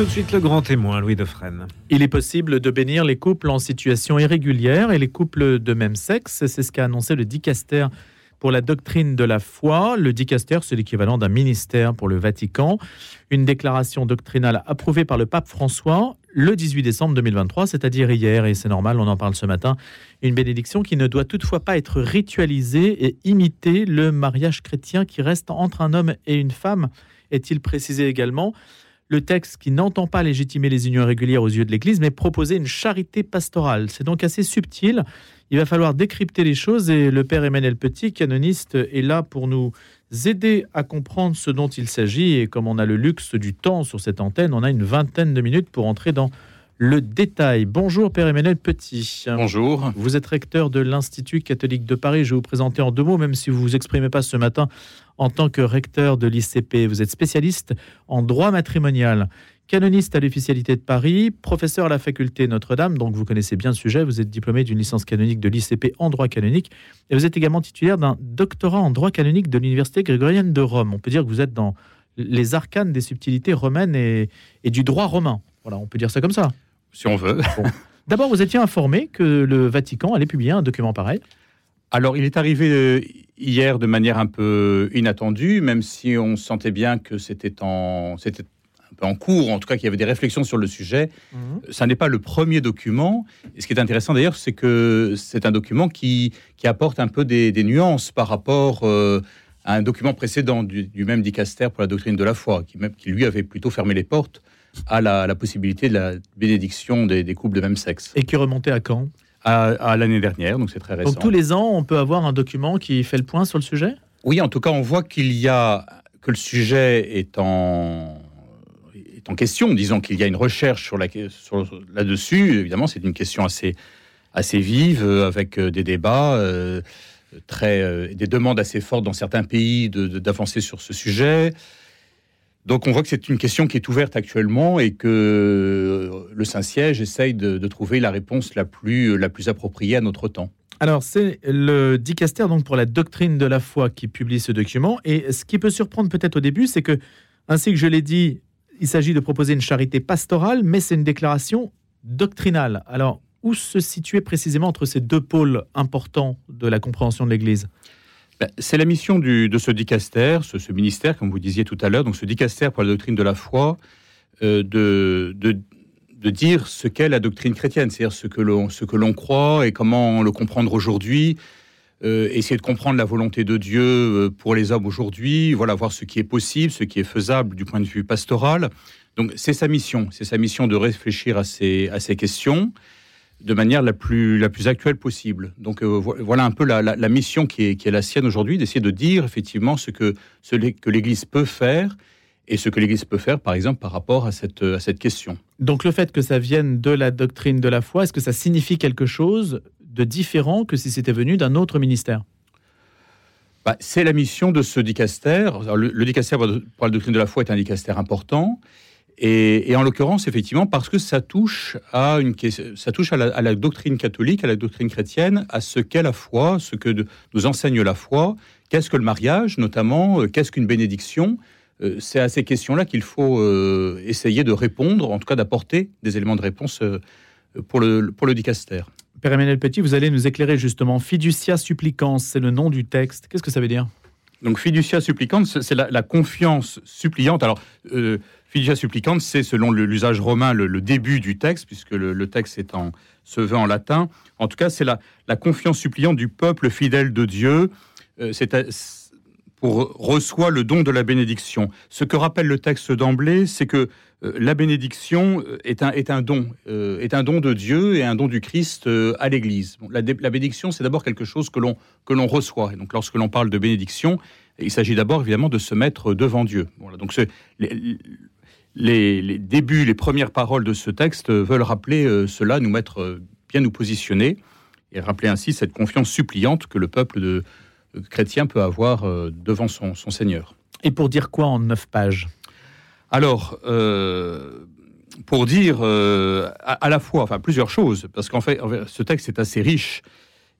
Tout de suite le grand témoin, Louis Dufresne. Il est possible de bénir les couples en situation irrégulière et les couples de même sexe. C'est ce qu'a annoncé le dicastère pour la doctrine de la foi. Le dicastère, c'est l'équivalent d'un ministère pour le Vatican. Une déclaration doctrinale approuvée par le pape François le 18 décembre 2023, c'est-à-dire hier, et c'est normal, on en parle ce matin. Une bénédiction qui ne doit toutefois pas être ritualisée et imiter le mariage chrétien qui reste entre un homme et une femme, est-il précisé également. Le texte qui n'entend pas légitimer les unions irrégulières aux yeux de l'Église, mais proposer une charité pastorale. C'est donc assez subtil. Il va falloir décrypter les choses et le père Emmanuel Petit, canoniste, est là pour nous aider à comprendre ce dont il s'agit. Et comme on a le luxe du temps sur cette antenne, on a une vingtaine de minutes pour entrer dans le détail. Bonjour père Emmanuel Petit. Bonjour. Vous êtes recteur de l'Institut catholique de Paris. Je vais vous présenter en deux mots, même si vous ne vous exprimez pas ce matin en tant que recteur de l'ICP. Vous êtes spécialiste en droit matrimonial, canoniste à l'Officialité de Paris, professeur à la faculté Notre-Dame, donc vous connaissez bien le sujet, vous êtes diplômé d'une licence canonique de l'ICP en droit canonique, et vous êtes également titulaire d'un doctorat en droit canonique de l'Université grégorienne de Rome. On peut dire que vous êtes dans les arcanes des subtilités romaines et du droit romain. Voilà, on peut dire ça comme ça. Si on veut. Bon. D'abord, vous étiez informé que le Vatican allait publier un document pareil. Alors, il est arrivé hier de manière un peu inattendue, même si on sentait bien que c'était un peu en cours, en tout cas qu'il y avait des réflexions sur le sujet. Mmh. Ça n'est pas le premier document. Et ce qui est intéressant d'ailleurs, c'est que c'est un document qui apporte un peu des nuances par rapport à un document précédent du même dicastère pour la doctrine de la foi, qui lui avait plutôt fermé les portes à la possibilité de la bénédiction des couples de même sexe. Et qui remontait à quand ? À l'année dernière, donc c'est très récent. Donc tous les ans, on peut avoir un document qui fait le point sur le sujet ? Oui, en tout cas, on voit que le sujet est en question, disons qu'il y a une recherche là-dessus. Évidemment, c'est une question assez vive, avec des débats, des demandes assez fortes dans certains pays d'avancer sur ce sujet. Donc on voit que c'est une question qui est ouverte actuellement et que le Saint-Siège essaye de trouver la réponse la plus appropriée à notre temps. Alors c'est le dicastère donc pour la doctrine de la foi qui publie ce document. Et ce qui peut surprendre peut-être au début, c'est que, ainsi que je l'ai dit, il s'agit de proposer une charité pastorale, mais c'est une déclaration doctrinale. Alors où se situer précisément entre ces deux pôles importants de la compréhension de l'Église ? C'est la mission de ce dicastère, ce ministère, comme vous disiez tout à l'heure, donc ce dicastère pour la doctrine de la foi, de dire ce qu'est la doctrine chrétienne, c'est-à-dire ce que l'on croit et comment le comprendre aujourd'hui, essayer de comprendre la volonté de Dieu pour les hommes aujourd'hui, voilà, voir ce qui est possible, ce qui est faisable du point de vue pastoral. Donc c'est sa mission de réfléchir à ces questions de manière la plus actuelle possible. Donc voilà un peu la mission qui est la sienne aujourd'hui, d'essayer de dire effectivement ce que l'Église peut faire, et ce que l'Église peut faire, par exemple, par rapport à cette question. Donc le fait que ça vienne de la doctrine de la foi, est-ce que ça signifie quelque chose de différent que si c'était venu d'un autre ministère ? C'est la mission de ce dicastère. Alors, le dicastère pour la doctrine de la foi est un dicastère important, Et en l'occurrence, effectivement, parce que ça touche à la doctrine catholique, à la doctrine chrétienne, à ce qu'est la foi, ce que nous enseigne la foi, qu'est-ce que le mariage, notamment, qu'est-ce qu'une bénédiction. C'est à ces questions-là qu'il faut essayer de répondre, en tout cas d'apporter des éléments de réponse pour le dicastère. Père Emmanuel Petit, vous allez nous éclairer justement. Fiducia supplicans, c'est le nom du texte. Qu'est-ce que ça veut dire ? Donc fiducia supplicans, c'est la confiance suppliante. Alors, fiducia supplicans, c'est selon l'usage romain le début du texte, puisque le texte se veut en latin. En tout cas, c'est la confiance suppliante du peuple fidèle de Dieu, reçoit le don de la bénédiction. Ce que rappelle le texte d'emblée, c'est que la bénédiction est un don de Dieu et un don du Christ à l'Église. Bon, la bénédiction, c'est d'abord quelque chose que l'on reçoit. Et donc, lorsque l'on parle de bénédiction, il s'agit d'abord évidemment de se mettre devant Dieu. Voilà, donc les débuts, les premières paroles de ce texte veulent rappeler cela, nous mettre bien nous positionner et rappeler ainsi cette confiance suppliante que le peuple le chrétien peut avoir devant son Seigneur. Et pour dire quoi en 9 pages ? Alors, pour dire à la fois, enfin plusieurs choses, parce qu'en fait, ce texte est assez riche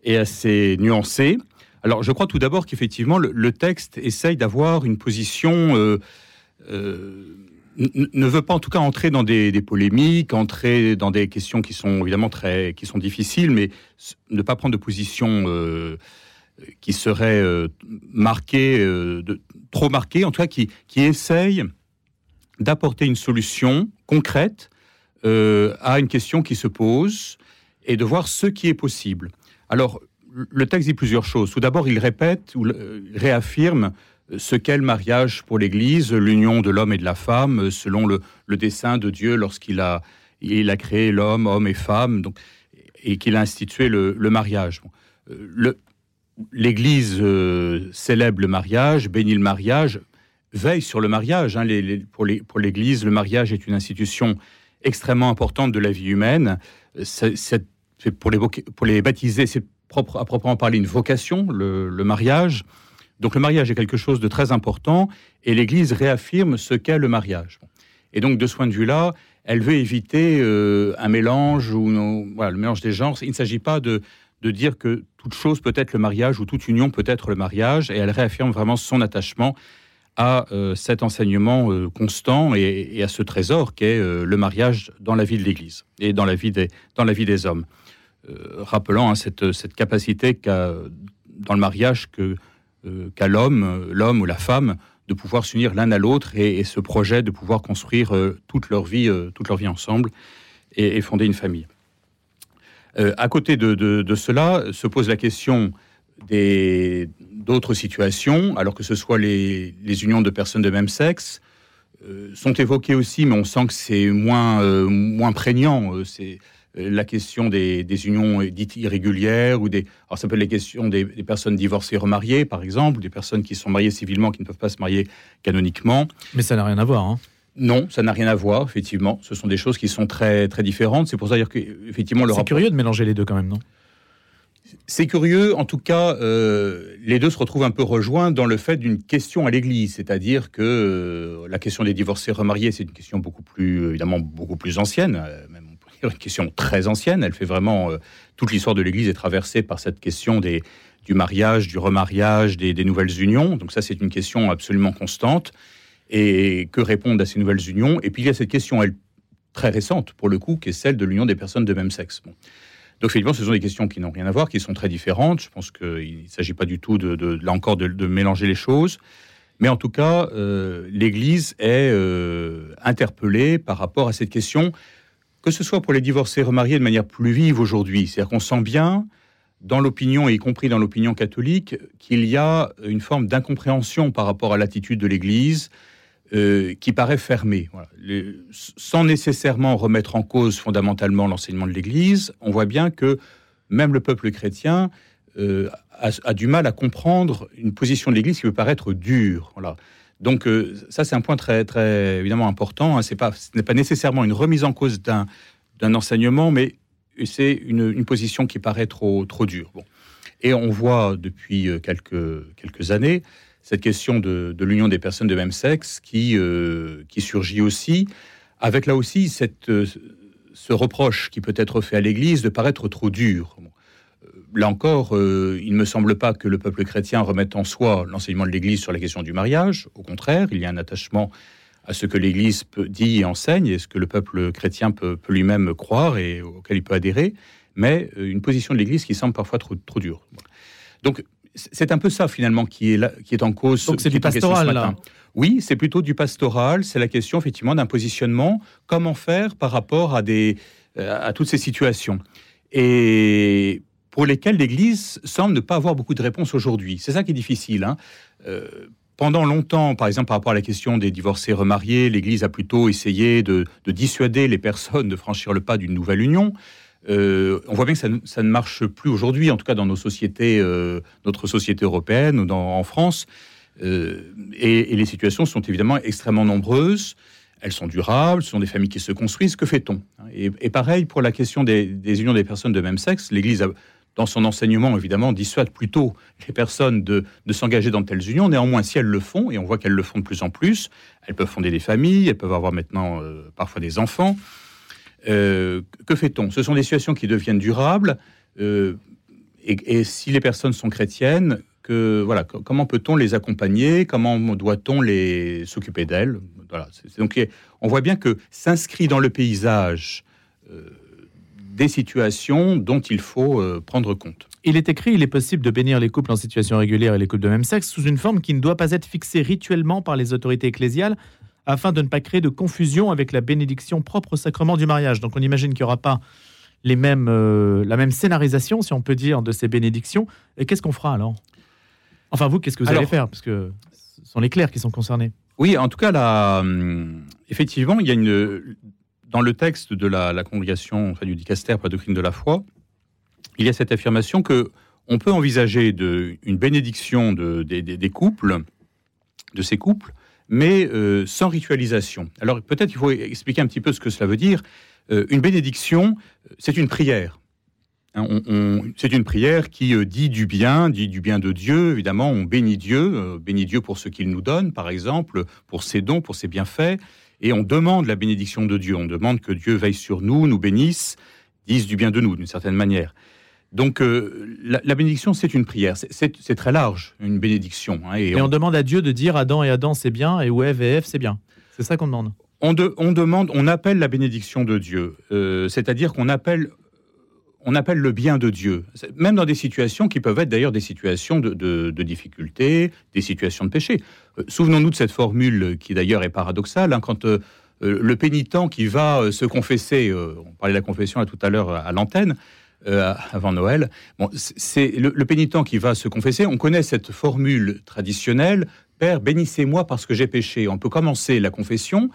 et assez nuancé. Alors, je crois tout d'abord qu'effectivement, le texte essaye d'avoir une position ne veut pas en tout cas entrer dans des polémiques, entrer dans des questions qui sont évidemment qui sont difficiles, mais ne pas prendre de position qui serait marquée, trop marquée, en tout cas qui essaye d'apporter une solution concrète à une question qui se pose et de voir ce qui est possible. Alors, le texte dit plusieurs choses. Tout d'abord, il répète ou réaffirme ce qu'est le mariage pour l'Église, l'union de l'homme et de la femme, selon le dessein de Dieu lorsqu'il a créé l'homme, homme et femme, donc, et qu'il a institué le mariage. L'Église célèbre le mariage, bénit le mariage, veille sur le mariage. Hein, pour l'Église, le mariage est une institution extrêmement importante de la vie humaine. Pour les baptisés, c'est à proprement parler une vocation, le mariage. Donc le mariage est quelque chose de très important, et l'Église réaffirme ce qu'est le mariage. Et donc de ce point de vue-là, elle veut éviter un mélange, le mélange des genres. Il ne s'agit pas de dire que toute chose peut être le mariage, ou toute union peut être le mariage, et elle réaffirme vraiment son attachement à cet enseignement constant et à ce trésor qu'est le mariage dans la vie de l'Église et dans la vie des hommes. Rappelant cette capacité dans le mariage qu'a l'homme ou la femme, de pouvoir s'unir l'un à l'autre et ce projet de pouvoir construire toute leur vie ensemble et fonder une famille. À côté de cela, se pose la question d'autres situations, alors que ce soit les unions de personnes de même sexe, sont évoquées aussi, mais on sent que c'est moins prégnant. C'est la question des unions dites irrégulières, alors ça peut être les questions des personnes divorcées et remariées, par exemple, ou des personnes qui sont mariées civilement, qui ne peuvent pas se marier canoniquement. Mais ça n'a rien à voir, hein. Non, ça n'a rien à voir, effectivement. Ce sont des choses qui sont très, très différentes. C'est pour ça qu'effectivement... C'est curieux de mélanger les deux quand même, non ? C'est curieux, en tout cas, les deux se retrouvent un peu rejoints dans le fait d'une question à l'Église, c'est-à-dire que la question des divorcés remariés, c'est une question beaucoup plus ancienne, même on peut dire une question très ancienne. Elle fait vraiment toute l'histoire de l'Église est traversée par cette question du mariage, du remariage, des nouvelles unions. Donc ça, c'est une question absolument constante. Et que répondent à ces nouvelles unions ? Et puis il y a cette question, elle très récente pour le coup, qui est celle de l'union des personnes de même sexe. Bon. Donc, effectivement, ce sont des questions qui n'ont rien à voir, qui sont très différentes. Je pense qu'il ne s'agit pas du tout, de mélanger les choses. Mais en tout cas, l'Église est interpellée par rapport à cette question, que ce soit pour les divorcés remariés de manière plus vive aujourd'hui. C'est-à-dire qu'on sent bien, dans l'opinion, y compris dans l'opinion catholique, qu'il y a une forme d'incompréhension par rapport à l'attitude de l'Église, qui paraît fermée. Voilà. Sans nécessairement remettre en cause fondamentalement l'enseignement de l'Église, on voit bien que même le peuple chrétien a du mal à comprendre une position de l'Église qui peut paraître dure. Voilà. Donc ça, c'est un point très, très évidemment important. Hein. Ce n'est pas nécessairement une remise en cause d'un enseignement, mais c'est une position qui paraît trop dure. Bon. Et on voit depuis quelques années cette question de l'union des personnes de même sexe qui surgit aussi, avec là aussi ce reproche qui peut être fait à l'Église de paraître trop dur. Là encore, il ne me semble pas que le peuple chrétien remette en soi l'enseignement de l'Église sur la question du mariage. Au contraire, il y a un attachement à ce que l'Église dit et enseigne, et ce que le peuple chrétien peut lui-même croire et auquel il peut adhérer, mais une position de l'Église qui semble parfois trop dure. Donc, c'est un peu ça, finalement, qui est en cause. Donc c'est du pastoral, là. Oui, c'est plutôt du pastoral. C'est la question, effectivement, d'un positionnement. Comment faire par rapport à toutes ces situations et pour lesquelles l'Église semble ne pas avoir beaucoup de réponses aujourd'hui. C'est ça qui est difficile. Hein. Pendant longtemps, par exemple, par rapport à la question des divorcés remariés, l'Église a plutôt essayé de dissuader les personnes de franchir le pas d'une nouvelle union. On voit bien que ça ne marche plus aujourd'hui, en tout cas dans nos sociétés, notre société européenne ou en France. Et les situations sont évidemment extrêmement nombreuses. Elles sont durables, ce sont des familles qui se construisent. Que fait-on ? Et pareil pour la question des unions des personnes de même sexe. L'Église, dans son enseignement, évidemment, dissuade plutôt les personnes de s'engager dans telles unions. Néanmoins, si elles le font, et on voit qu'elles le font de plus en plus, elles peuvent fonder des familles, elles peuvent avoir maintenant parfois des enfants. Que fait-on ? Ce sont des situations qui deviennent durables, et si les personnes sont chrétiennes, que, voilà, comment peut-on les accompagner, comment doit-on les s'occuper d'elles, voilà. Donc, on voit bien que s'inscrit dans le paysage des situations dont il faut prendre compte. Il est écrit, il est possible de bénir les couples en situation régulière et les couples de même sexe sous une forme qui ne doit pas être fixée rituellement par les autorités ecclésiales, afin de ne pas créer de confusion avec la bénédiction propre au sacrement du mariage. Donc on imagine qu'il n'y aura pas les mêmes, la même scénarisation, si on peut dire, de ces bénédictions. Et qu'est-ce qu'on fera alors ? Enfin vous, qu'est-ce que vous allez faire ? Parce que ce sont les clercs qui sont concernés. Oui, en tout cas, là, effectivement, il y a une... Dans le texte de la congrégation, enfin, du dicastère per la Dottrina della fede, il y a cette affirmation qu'on peut envisager une bénédiction des couples, de ces couples, mais sans ritualisation. Alors peut-être il faut expliquer un petit peu ce que cela veut dire. Une bénédiction, c'est une prière. Hein, c'est une prière qui dit du bien de Dieu. Évidemment, on bénit Dieu pour ce qu'il nous donne, par exemple, pour ses dons, pour ses bienfaits. Et on demande la bénédiction de Dieu, on demande que Dieu veille sur nous, nous bénisse, dise du bien de nous, d'une certaine manière. Donc, la bénédiction, c'est une prière, c'est très large, une bénédiction. Hein, et on demande à Dieu de dire « Adam et Adam, c'est bien » et « ou Ève et Ève, c'est bien ». C'est ça qu'on demande. On appelle la bénédiction de Dieu, c'est-à-dire qu'on appelle le bien de Dieu. Même dans des situations qui peuvent être d'ailleurs des situations de difficulté, des situations de péché. Souvenons-nous de cette formule qui d'ailleurs est paradoxale. Hein, quand le pénitent qui va se confesser, on parlait de la confession là, tout à l'heure à l'antenne, avant Noël, bon, c'est le pénitent qui va se confesser. On connaît cette formule traditionnelle, « Père, bénissez-moi parce que j'ai péché ». On peut commencer la confession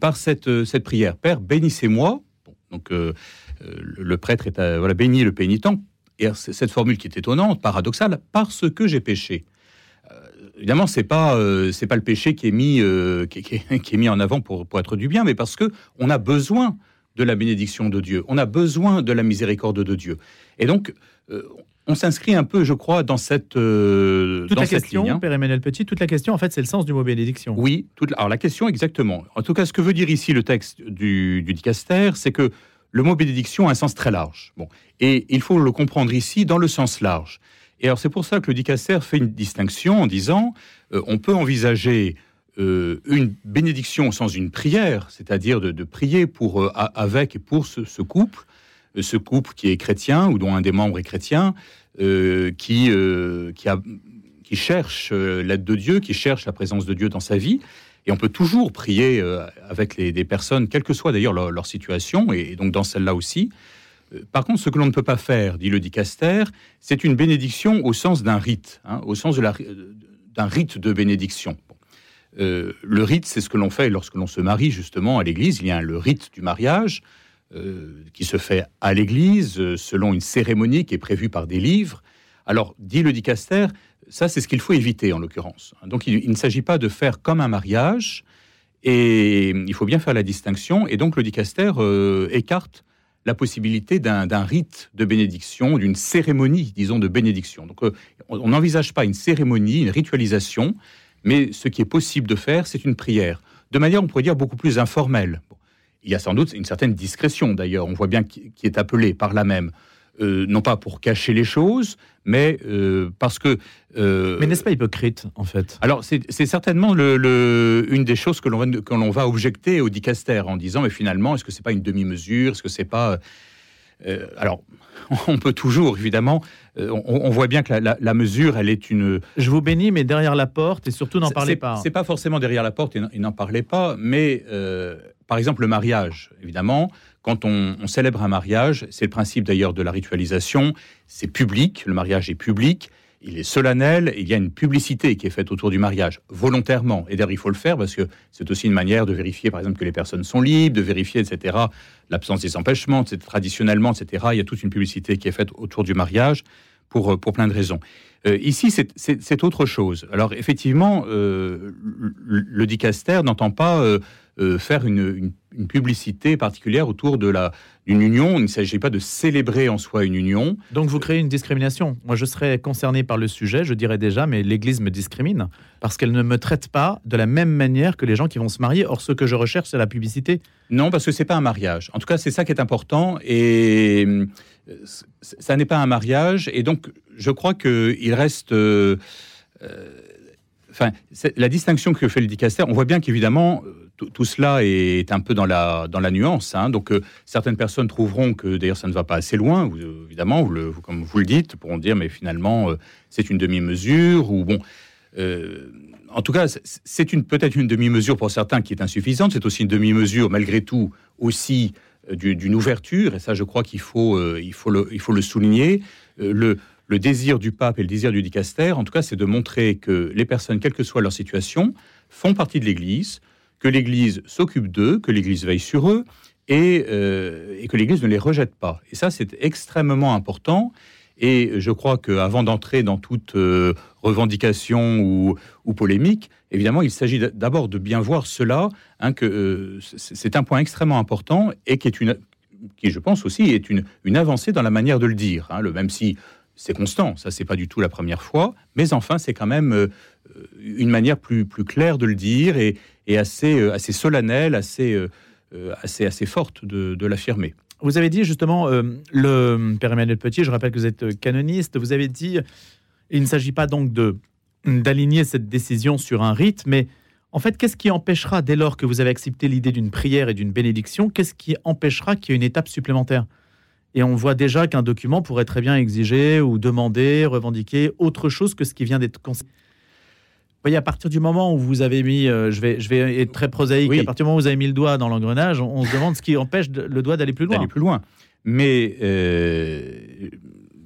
par cette prière. « Père, bénissez-moi ». Donc, le prêtre bénit le pénitent. Et cette formule qui est étonnante, paradoxale, parce que j'ai péché. Évidemment, c'est pas le péché qui est mis en avant pour être du bien, mais parce que on a besoin de la bénédiction de Dieu, on a besoin de la miséricorde de Dieu. Et donc, on s'inscrit un peu, je crois, dans cette ligne, hein. Père Emmanuel Petit, toute la question, en fait, c'est le sens du mot bénédiction. Oui, alors la question, exactement. En tout cas, ce que veut dire ici le texte du dicastère, c'est que le mot bénédiction a un sens très large. Bon. Et il faut le comprendre ici dans le sens large. Et alors c'est pour ça que le dicastère fait une distinction en disant on peut envisager une bénédiction au sens d'une prière, c'est-à-dire de prier pour, avec et pour ce couple, ce couple qui est chrétien ou dont un des membres est chrétien, qui cherche l'aide de Dieu, qui cherche la présence de Dieu dans sa vie. Et on peut toujours prier avec des personnes, quelle que soit d'ailleurs leur situation, et donc dans celle-là aussi. Par contre, ce que l'on ne peut pas faire, dit le dicastère, c'est une bénédiction au sens d'un rite, hein, au sens d'un rite de bénédiction. Bon. Le rite, c'est ce que l'on fait lorsque l'on se marie justement à l'église. Il y a le rite du mariage qui se fait à l'église selon une cérémonie qui est prévue par des livres. Alors, dit le dicastère, ça, c'est ce qu'il faut éviter, en l'occurrence. Donc, il ne s'agit pas de faire comme un mariage, et il faut bien faire la distinction. Et donc, le dicastère écarte la possibilité d'un rite de bénédiction, d'une cérémonie, disons, de bénédiction. Donc, on n'envisage pas une cérémonie, une ritualisation, mais ce qui est possible de faire, c'est une prière. De manière, on pourrait dire, beaucoup plus informelle. Bon. Il y a sans doute une certaine discrétion, d'ailleurs. On voit bien qui est appelé par là même. Non pas pour cacher les choses, mais parce que... Mais n'est-ce pas hypocrite, en fait ? Alors, c'est certainement une des choses que l'on va objecter au dicastère, en disant, mais finalement, est-ce que ce n'est pas une demi-mesure ? Est-ce que ce n'est pas... alors, on peut toujours, évidemment, on voit bien que la mesure, elle est une... Je vous bénis, mais derrière la porte, et surtout n'en parlez pas. C'est pas forcément derrière la porte, et n'en parlez pas, mais... Par exemple, le mariage, évidemment, quand on célèbre un mariage, c'est le principe d'ailleurs de la ritualisation, c'est public, le mariage est public, il est solennel, il y a une publicité qui est faite autour du mariage, volontairement. Et d'ailleurs, il faut le faire parce que c'est aussi une manière de vérifier, par exemple, que les personnes sont libres, de vérifier, etc., l'absence des empêchements, traditionnellement, etc., il y a toute une publicité qui est faite autour du mariage pour plein de raisons. Ici, c'est autre chose. Alors, effectivement, le dicastère n'entend pas... faire une publicité particulière autour de d'une union. Il ne s'agit pas de célébrer en soi une union. Donc vous créez une discrimination. Moi, je serais concerné par le sujet, je dirais déjà, mais l'Église me discrimine parce qu'elle ne me traite pas de la même manière que les gens qui vont se marier. Or, ce que je recherche, c'est la publicité. Non, parce que ce n'est pas un mariage. En tout cas, c'est ça qui est important. Et ça n'est pas un mariage. Et donc, je crois qu'il reste... Enfin, la distinction que fait le dicastère, on voit bien qu'évidemment, tout cela est un peu dans la nuance. Hein. Donc, certaines personnes trouveront que, d'ailleurs, ça ne va pas assez loin, évidemment, comme vous le dites, pourront dire, mais finalement, c'est une demi-mesure, ou bon... en tout cas, c'est peut-être une demi-mesure pour certains qui est insuffisante, c'est aussi une demi-mesure, malgré tout, aussi d'une ouverture, et ça, je crois qu'il faut, il faut le souligner, le désir du pape et le désir du dicastère, en tout cas, c'est de montrer que les personnes, quelle que soit leur situation, font partie de l'Église, que l'Église s'occupe d'eux, que l'Église veille sur eux, et que l'Église ne les rejette pas. Et ça, c'est extrêmement important. Et je crois qu'avant d'entrer dans toute revendication ou polémique, évidemment, il s'agit d'abord de bien voir cela, hein, que c'est un point extrêmement important et qui, je pense aussi, est une avancée dans la manière de le dire, hein, même si... C'est constant, ça, c'est pas du tout la première fois, mais enfin, c'est quand même une manière plus claire de le dire et assez solennelle, assez forte de l'affirmer. Vous avez dit justement, le Père Emmanuel Petit, je rappelle que vous êtes canoniste, vous avez dit, il ne s'agit pas donc d'aligner cette décision sur un rite, mais en fait, qu'est-ce qui empêchera, dès lors que vous avez accepté l'idée d'une prière et d'une bénédiction, qu'est-ce qui empêchera qu'il y ait une étape supplémentaire ? Et on voit déjà qu'un document pourrait très bien exiger ou demander, revendiquer autre chose que ce qui vient d'être conseillé. Vous voyez, à partir du moment où vous avez mis, je vais être très prosaïque, oui. À partir du moment où vous avez mis le doigt dans l'engrenage, on se demande ce qui empêche le doigt d'aller plus loin. D'aller plus loin. Mais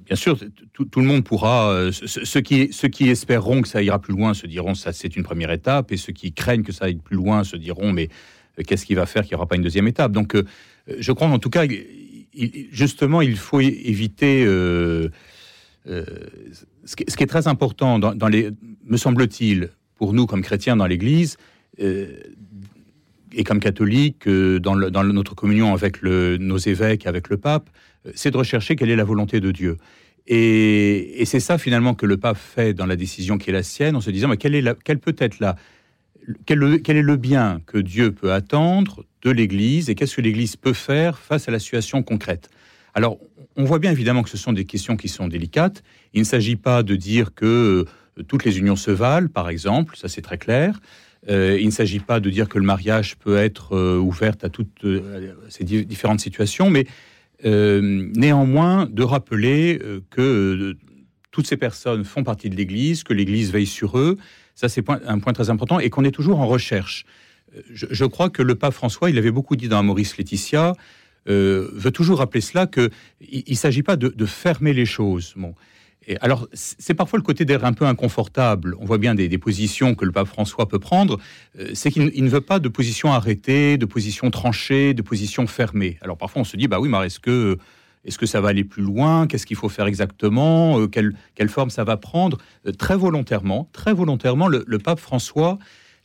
bien sûr, tout le monde pourra, ceux qui espéreront que ça ira plus loin se diront ça c'est une première étape, et ceux qui craignent que ça aille plus loin se diront mais qu'est-ce qui va faire qu'il n'y aura pas une deuxième étape. Donc je crois en tout cas... Justement, il faut éviter ce qui est très important, me semble-t-il, pour nous comme chrétiens dans l'Église et comme catholiques, dans notre communion avec nos évêques, avec le pape, c'est de rechercher quelle est la volonté de Dieu. Et c'est ça finalement que le pape fait dans la décision qui est la sienne, en se disant mais quel est le bien que Dieu peut attendre de l'Église et qu'est-ce que l'Église peut faire face à la situation concrète. Alors, on voit bien évidemment que ce sont des questions qui sont délicates. Il ne s'agit pas de dire que toutes les unions se valent, par exemple, ça c'est très clair. Il ne s'agit pas de dire que le mariage peut être ouvert à toutes ces différentes situations, mais néanmoins de rappeler que toutes ces personnes font partie de l'Église, que l'Église veille sur eux. Ça, c'est un point très important et qu'on est toujours en recherche. Je crois que le pape François, il avait beaucoup dit dans Amoris Laetitia, veut toujours rappeler cela, qu'il ne s'agit pas de fermer les choses. Bon. Et alors, c'est parfois le côté d'être un peu inconfortable. On voit bien des positions que le pape François peut prendre. C'est qu'il ne veut pas de position arrêtée, de position tranchée, de position fermée. Alors, parfois, on se dit, bah oui, mais est-ce que ça va aller plus loin ? Qu'est-ce qu'il faut faire exactement ? Quelle forme ça va prendre ? Très volontairement, le pape François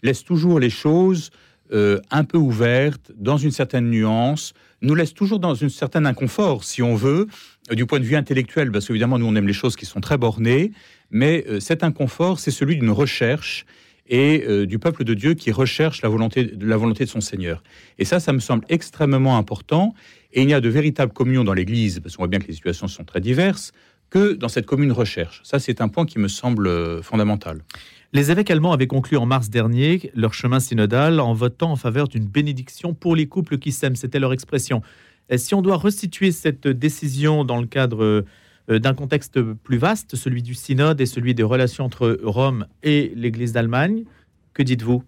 laisse toujours les choses un peu ouvertes, dans une certaine nuance, nous laisse toujours dans une certaine inconfort, si on veut, du point de vue intellectuel, parce qu'évidemment, nous, on aime les choses qui sont très bornées, mais cet inconfort, c'est celui d'une recherche et du peuple de Dieu qui recherche la volonté de son Seigneur. Et ça me semble extrêmement important, et il n'y a de véritable communion dans l'Église, parce qu'on voit bien que les situations sont très diverses, que dans cette commune recherche. Ça, c'est un point qui me semble fondamental. Les évêques allemands avaient conclu en mars dernier leur chemin synodal en votant en faveur d'une bénédiction pour les couples qui s'aiment. C'était leur expression. Et si on doit restituer cette décision dans le cadre d'un contexte plus vaste, celui du synode et celui des relations entre Rome et l'Église d'Allemagne, que dites-vous ?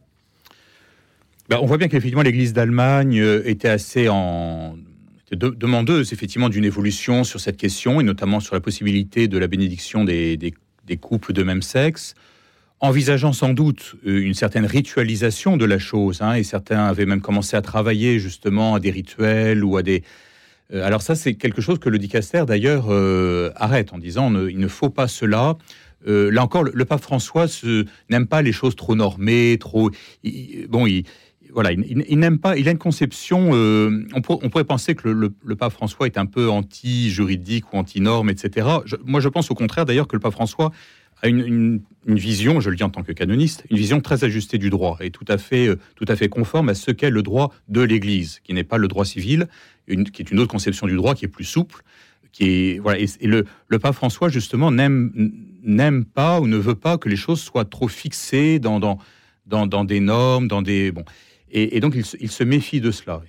On voit bien qu'effectivement, l'Église d'Allemagne était assez demandeuse effectivement d'une évolution sur cette question et notamment sur la possibilité de la bénédiction des couples de même sexe, envisageant sans doute une certaine ritualisation de la chose, hein, et certains avaient même commencé à travailler justement à des rituels ou à des... Alors ça, c'est quelque chose que le dicastère d'ailleurs arrête en disant il ne faut pas cela... là encore, le pape François n'aime pas les choses trop normées, trop... voilà, il n'aime pas, il a une conception, on pourrait penser que le pape François est un peu anti-juridique ou anti-norme, etc. Moi, je pense au contraire d'ailleurs que le pape François a une vision, je le dis en tant que canoniste, une vision très ajustée du droit et tout à fait conforme à ce qu'est le droit de l'Église, qui n'est pas le droit civil, qui est une autre conception du droit qui est plus souple. Le pape François, justement, n'aime pas ou ne veut pas que les choses soient trop fixées dans des normes, dans des... Bon. Et donc, il se méfie de cela.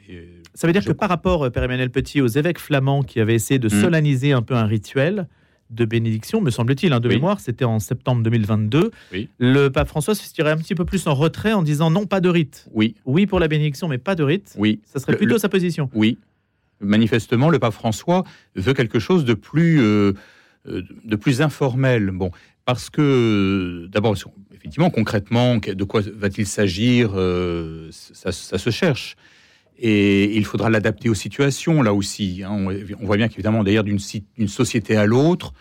Ça veut dire que par rapport, Père Emmanuel Petit, aux évêques flamands qui avaient essayé de solenniser un peu un rituel de bénédiction, me semble-t-il, de mémoire, c'était en septembre 2022, le pape François se tirait un petit peu plus en retrait en disant non, pas de rite. Oui pour la bénédiction, mais pas de rite. Ça serait plutôt sa position. Oui. Manifestement, le pape François veut quelque chose de plus informel. Bon, parce que, d'abord, effectivement, concrètement, de quoi va-t-il s'agir ? Ça se cherche. Et il faudra l'adapter aux situations, là aussi. On voit bien qu'évidemment, d'ailleurs, d'une société à l'autre,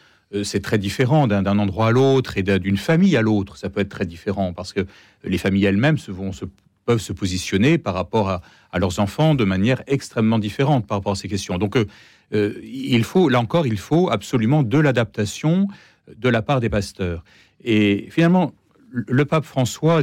c'est très différent d'un endroit à l'autre et d'une famille à l'autre. Ça peut être très différent parce que les familles elles-mêmes peuvent se positionner par rapport à leurs enfants de manière extrêmement différente par rapport à ces questions. Donc, il faut absolument de l'adaptation de la part des pasteurs. Et finalement, le pape François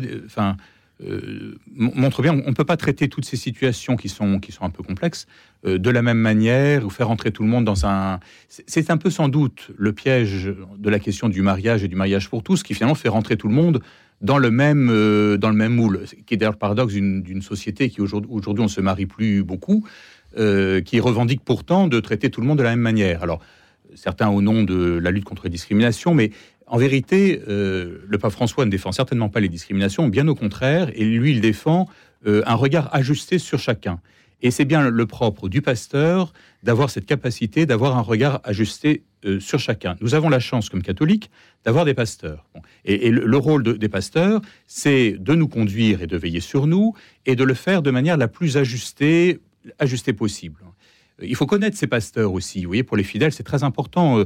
montre bien qu'on ne peut pas traiter toutes ces situations qui sont un peu complexes de la même manière ou faire entrer tout le monde dans un... C'est un peu sans doute le piège de la question du mariage et du mariage pour tous qui finalement fait rentrer tout le monde dans le même moule, qui est d'ailleurs le paradoxe d'une société qui aujourd'hui on ne se marie plus beaucoup, qui revendique pourtant de traiter tout le monde de la même manière. Alors, certains au nom de la lutte contre les discriminations, mais en vérité, le pape François ne défend certainement pas les discriminations, bien au contraire, et lui, il défend un regard ajusté sur chacun. Et c'est bien le propre du pasteur d'avoir cette capacité, d'avoir un regard ajusté sur chacun. Nous avons la chance, comme catholiques, d'avoir des pasteurs. Et le rôle des pasteurs, c'est de nous conduire et de veiller sur nous, et de le faire de manière la plus ajustée possible. Il faut connaître ces pasteurs aussi. Vous voyez, pour les fidèles, c'est très important.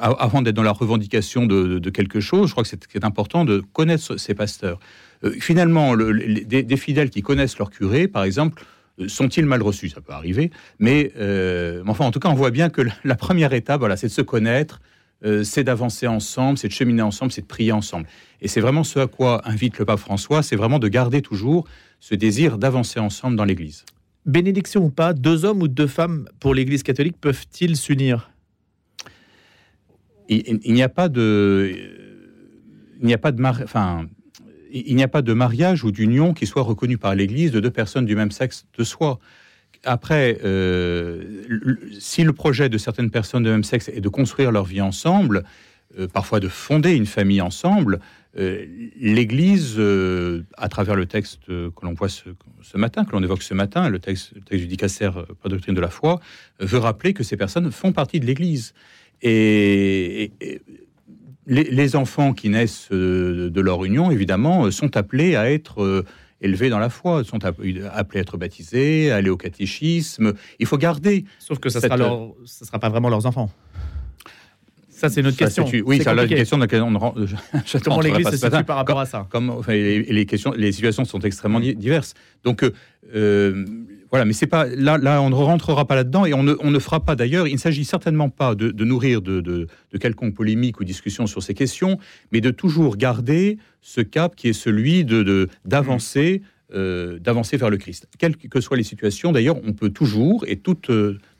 Avant d'être dans la revendication de quelque chose, je crois que c'est important de connaître ces pasteurs. Finalement, des fidèles qui connaissent leur curé, par exemple... Sont-ils mal reçus ? Ça peut arriver, mais enfin, en tout cas, on voit bien que la première étape, voilà, c'est de se connaître, c'est d'avancer ensemble, c'est de cheminer ensemble, c'est de prier ensemble. Et c'est vraiment ce à quoi invite le pape François, c'est vraiment de garder toujours ce désir d'avancer ensemble dans l'Église. Bénédiction ou pas, 2 hommes ou 2 femmes pour l'Église catholique peuvent-ils s'unir ? Il n'y a pas de mariage ou d'union qui soit reconnue par l'Église de 2 personnes du même sexe de soi. Après, si le projet de certaines personnes de même sexe est de construire leur vie ensemble, parfois de fonder une famille ensemble, l'Église, à travers le texte que l'on voit ce matin, que l'on évoque ce matin, le texte du dicastère per la Dottrina della fede, veut rappeler que ces personnes font partie de l'Église. Et les enfants qui naissent de leur union, évidemment, sont appelés à être élevés dans la foi, sont appelés à être baptisés, à aller au catéchisme. Il faut garder... Sauf que ça sera pas vraiment leurs enfants. Ça, c'est notre question. C'est la question dans laquelle on ne... Comment l'Église se situe par rapport à ça ? Les situations sont extrêmement diverses. Donc... Voilà, mais c'est pas là, on ne rentrera pas là-dedans et on ne fera pas d'ailleurs. Il ne s'agit certainement pas de nourrir de quelconque polémique ou discussion sur ces questions, mais de toujours garder ce cap qui est celui d'avancer vers le Christ. Quelles que soient les situations, d'ailleurs, on peut toujours et toute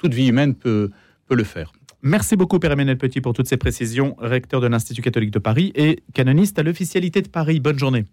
vie humaine peut le faire. Merci beaucoup, Père Emmanuel Petit, pour toutes ces précisions, recteur de l'Institut catholique de Paris et canoniste à l'officialité de Paris. Bonne journée.